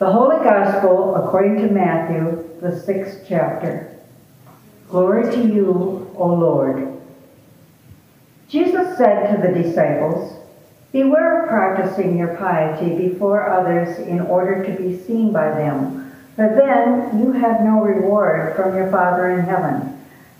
The Holy Gospel according to Matthew, the 6th chapter. Glory to you, O Lord. Jesus said to the disciples, "Beware of practicing your piety before others in order to be seen by them, for then you have no reward from your Father in heaven.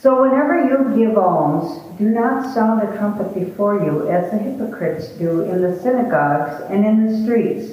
So whenever you give alms, do not sound a trumpet before you, as the hypocrites do in the synagogues and in the streets,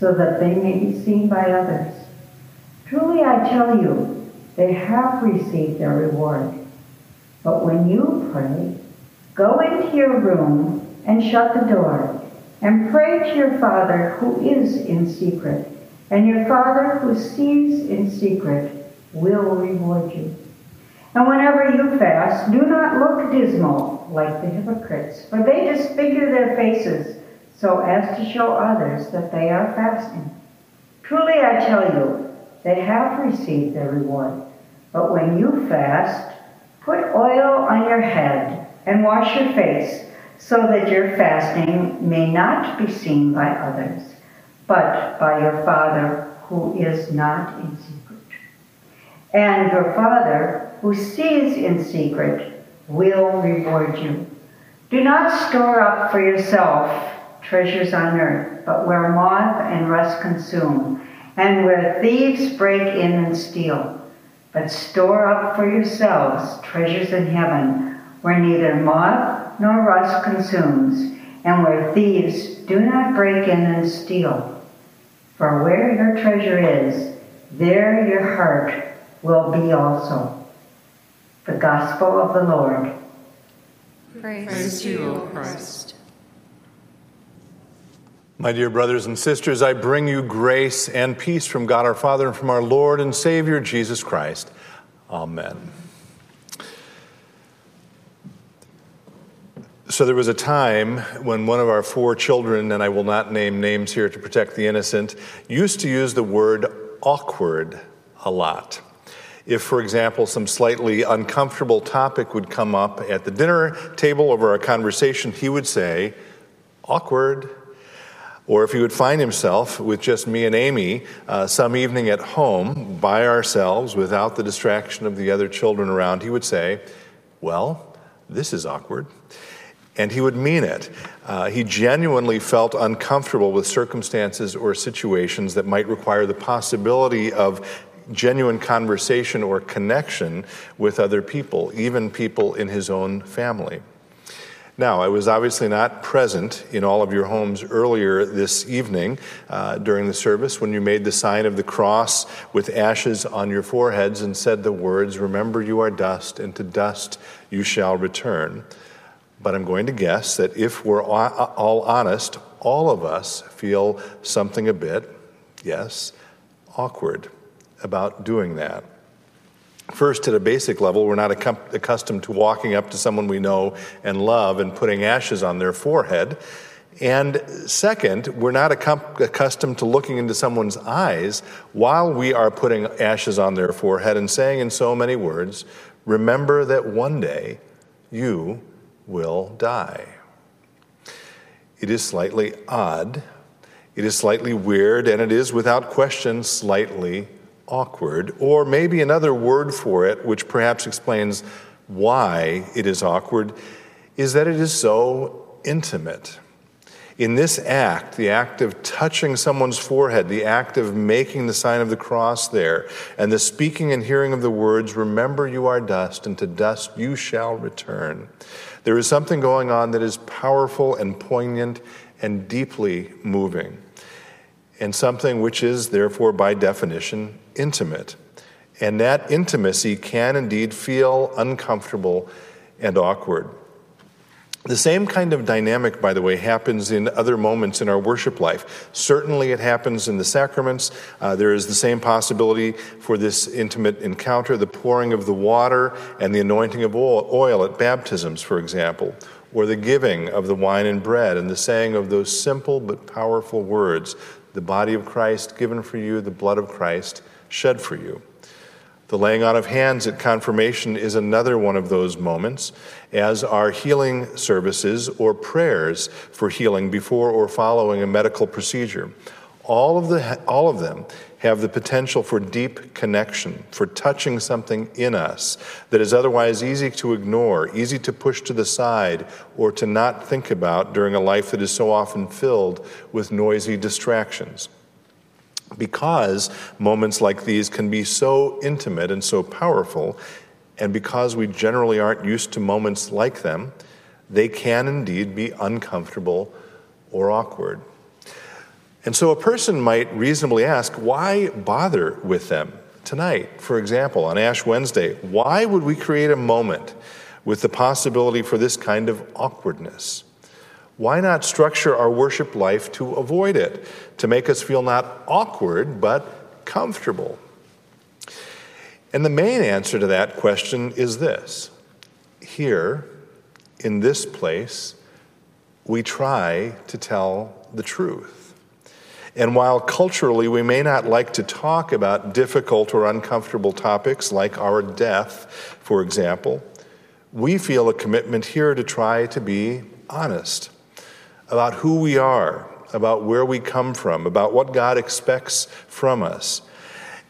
so that they may be seen by others. Truly I tell you, they have received their reward. But when you pray, go into your room and shut the door, and pray to your Father who is in secret, and your Father who sees in secret will reward you. And whenever you fast, do not look dismal like the hypocrites, for they disfigure their faces so as to show others that they are fasting. Truly I tell you, they have received their reward. But when you fast, put oil on your head and wash your face, so that your fasting may not be seen by others, but by your Father who is not in secret. And your Father who sees in secret will reward you. Do not store up for yourself treasures on earth, but where moth and rust consume, and where thieves break in and steal. But store up for yourselves treasures in heaven, where neither moth nor rust consumes, and where thieves do not break in and steal. For where your treasure is, there your heart will be also." The Gospel of the Lord. Praise to you, O Christ. My dear brothers and sisters, I bring you grace and peace from God our Father and from our Lord and Savior, Jesus Christ. Amen. So there was a time when one of our four children, and I will not name names here to protect the innocent, used to use the word awkward a lot. If, for example, some slightly uncomfortable topic would come up at the dinner table over a conversation, he would say, "Awkward." Or if he would find himself with just me and Amy some evening at home by ourselves without the distraction of the other children around, he would say, "Well, this is awkward." And he would mean it. He genuinely felt uncomfortable with circumstances or situations that might require the possibility of genuine conversation or connection with other people, even people in his own family. Now, I was obviously not present in all of your homes earlier this evening during the service when you made the sign of the cross with ashes on your foreheads and said the words, "Remember you are dust, and to dust you shall return." But I'm going to guess that if we're all honest, all of us feel something a bit, yes, awkward about doing that. First, at a basic level, we're not accustomed to walking up to someone we know and love and putting ashes on their forehead. And second, we're not accustomed to looking into someone's eyes while we are putting ashes on their forehead and saying in so many words, "Remember that one day you will die." It is slightly odd, it is slightly weird, and it is without question slightly awkward, or maybe another word for it, which perhaps explains why it is awkward, is that it is so intimate. In this act, the act of touching someone's forehead, the act of making the sign of the cross there, and the speaking and hearing of the words, "Remember you are dust, and to dust you shall return," there is something going on that is powerful and poignant and deeply moving, and something which is, therefore, by definition, intimate. And that intimacy can indeed feel uncomfortable and awkward. The same kind of dynamic, by the way, happens in other moments in our worship life. Certainly it happens in the sacraments. There is the same possibility for this intimate encounter, the pouring of the water and the anointing of oil at baptisms, for example, or the giving of the wine and bread and the saying of those simple but powerful words, the body of Christ given for you, the blood of Christ shed for you. The laying on of hands at confirmation is another one of those moments, as are healing services or prayers for healing before or following a medical procedure. All of them have the potential for deep connection, for touching something in us that is otherwise easy to ignore, easy to push to the side, or to not think about during a life that is so often filled with noisy distractions. Because moments like these can be so intimate and so powerful, and because we generally aren't used to moments like them, they can indeed be uncomfortable or awkward. And so a person might reasonably ask, why bother with them tonight? For example, on Ash Wednesday, why would we create a moment with the possibility for this kind of awkwardness? Why not structure our worship life to avoid it, to make us feel not awkward, but comfortable? And the main answer to that question is this. Here, in this place, we try to tell the truth. And while culturally we may not like to talk about difficult or uncomfortable topics like our death, for example, we feel a commitment here to try to be honest about who we are, about where we come from, about what God expects from us.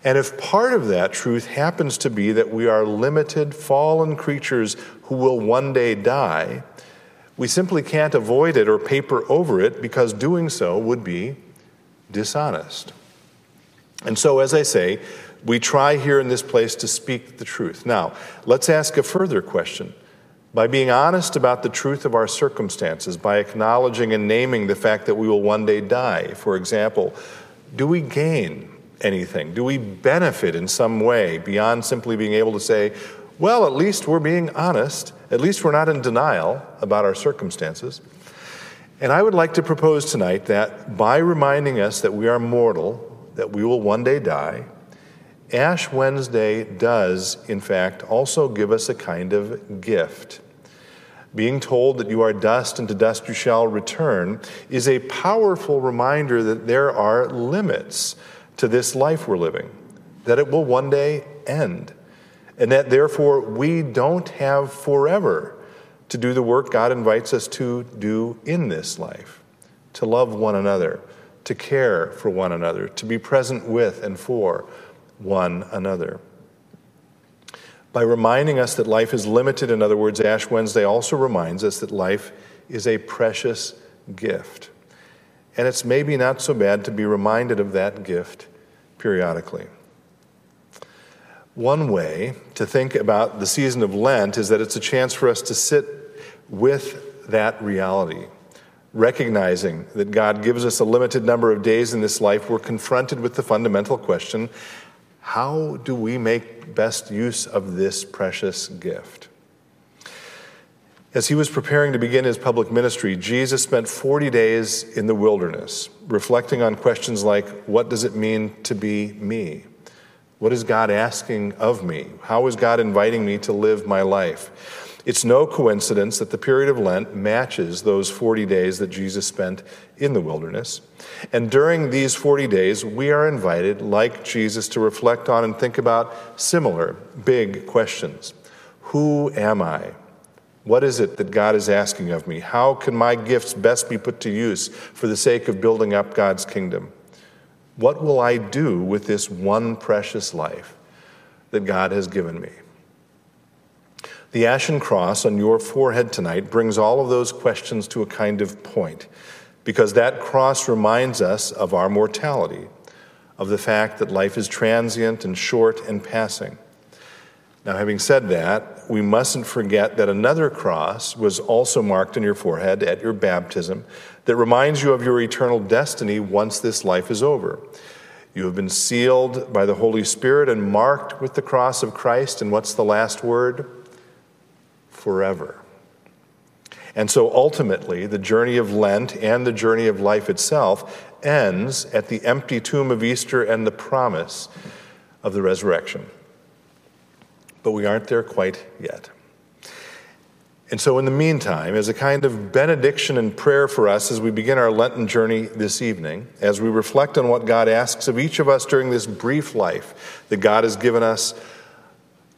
And if part of that truth happens to be that we are limited, fallen creatures who will one day die, we simply can't avoid it or paper over it, because doing so would be dishonest. And so, as I say, we try here in this place to speak the truth. Now, let's ask a further question. By being honest about the truth of our circumstances, by acknowledging and naming the fact that we will one day die, for example, do we gain anything? Do we benefit in some way beyond simply being able to say, well, at least we're being honest, at least we're not in denial about our circumstances? And I would like to propose tonight that by reminding us that we are mortal, that we will one day die, Ash Wednesday does, in fact, also give us a kind of gift. Being told that you are dust and to dust you shall return is a powerful reminder that there are limits to this life we're living, that it will one day end, and that therefore we don't have forever to do the work God invites us to do in this life, to love one another, to care for one another, to be present with and for one another. By reminding us that life is limited, in other words, Ash Wednesday also reminds us that life is a precious gift. And it's maybe not so bad to be reminded of that gift periodically. One way to think about the season of Lent is that it's a chance for us to sit with that reality, recognizing that God gives us a limited number of days in this life. We're confronted with the fundamental question, how do we make best use of this precious gift? As he was preparing to begin his public ministry, Jesus spent 40 days in the wilderness, reflecting on questions like, what does it mean to be me? What is God asking of me? How is God inviting me to live my life? It's no coincidence that the period of Lent matches those 40 days that Jesus spent in the wilderness. And during these 40 days, we are invited, like Jesus, to reflect on and think about similar big questions. Who am I? What is it that God is asking of me? How can my gifts best be put to use for the sake of building up God's kingdom? What will I do with this one precious life that God has given me? The Ashen Cross on your forehead tonight brings all of those questions to a kind of point, because that cross reminds us of our mortality, of the fact that life is transient and short and passing. Now, having said that, we mustn't forget that another cross was also marked on your forehead at your baptism that reminds you of your eternal destiny once this life is over. You have been sealed by the Holy Spirit and marked with the cross of Christ, and what's the last word? Forever. And so ultimately, the journey of Lent and the journey of life itself ends at the empty tomb of Easter and the promise of the resurrection. But we aren't there quite yet. And so in the meantime, as a kind of benediction and prayer for us as we begin our Lenten journey this evening, as we reflect on what God asks of each of us during this brief life that God has given us,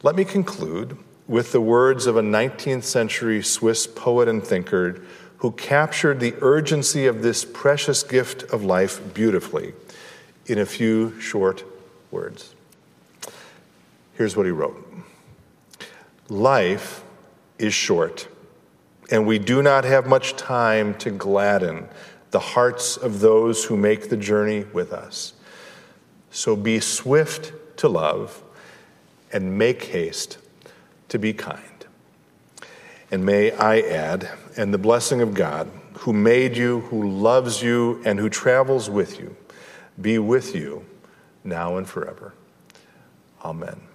let me conclude with the words of a 19th century Swiss poet and thinker who captured the urgency of this precious gift of life beautifully in a few short words. Here's what he wrote. Life is short, and we do not have much time to gladden the hearts of those who make the journey with us. So be swift to love and make haste to be kind. And may I add, and the blessing of God, who made you, who loves you, and who travels with you, be with you now and forever. Amen.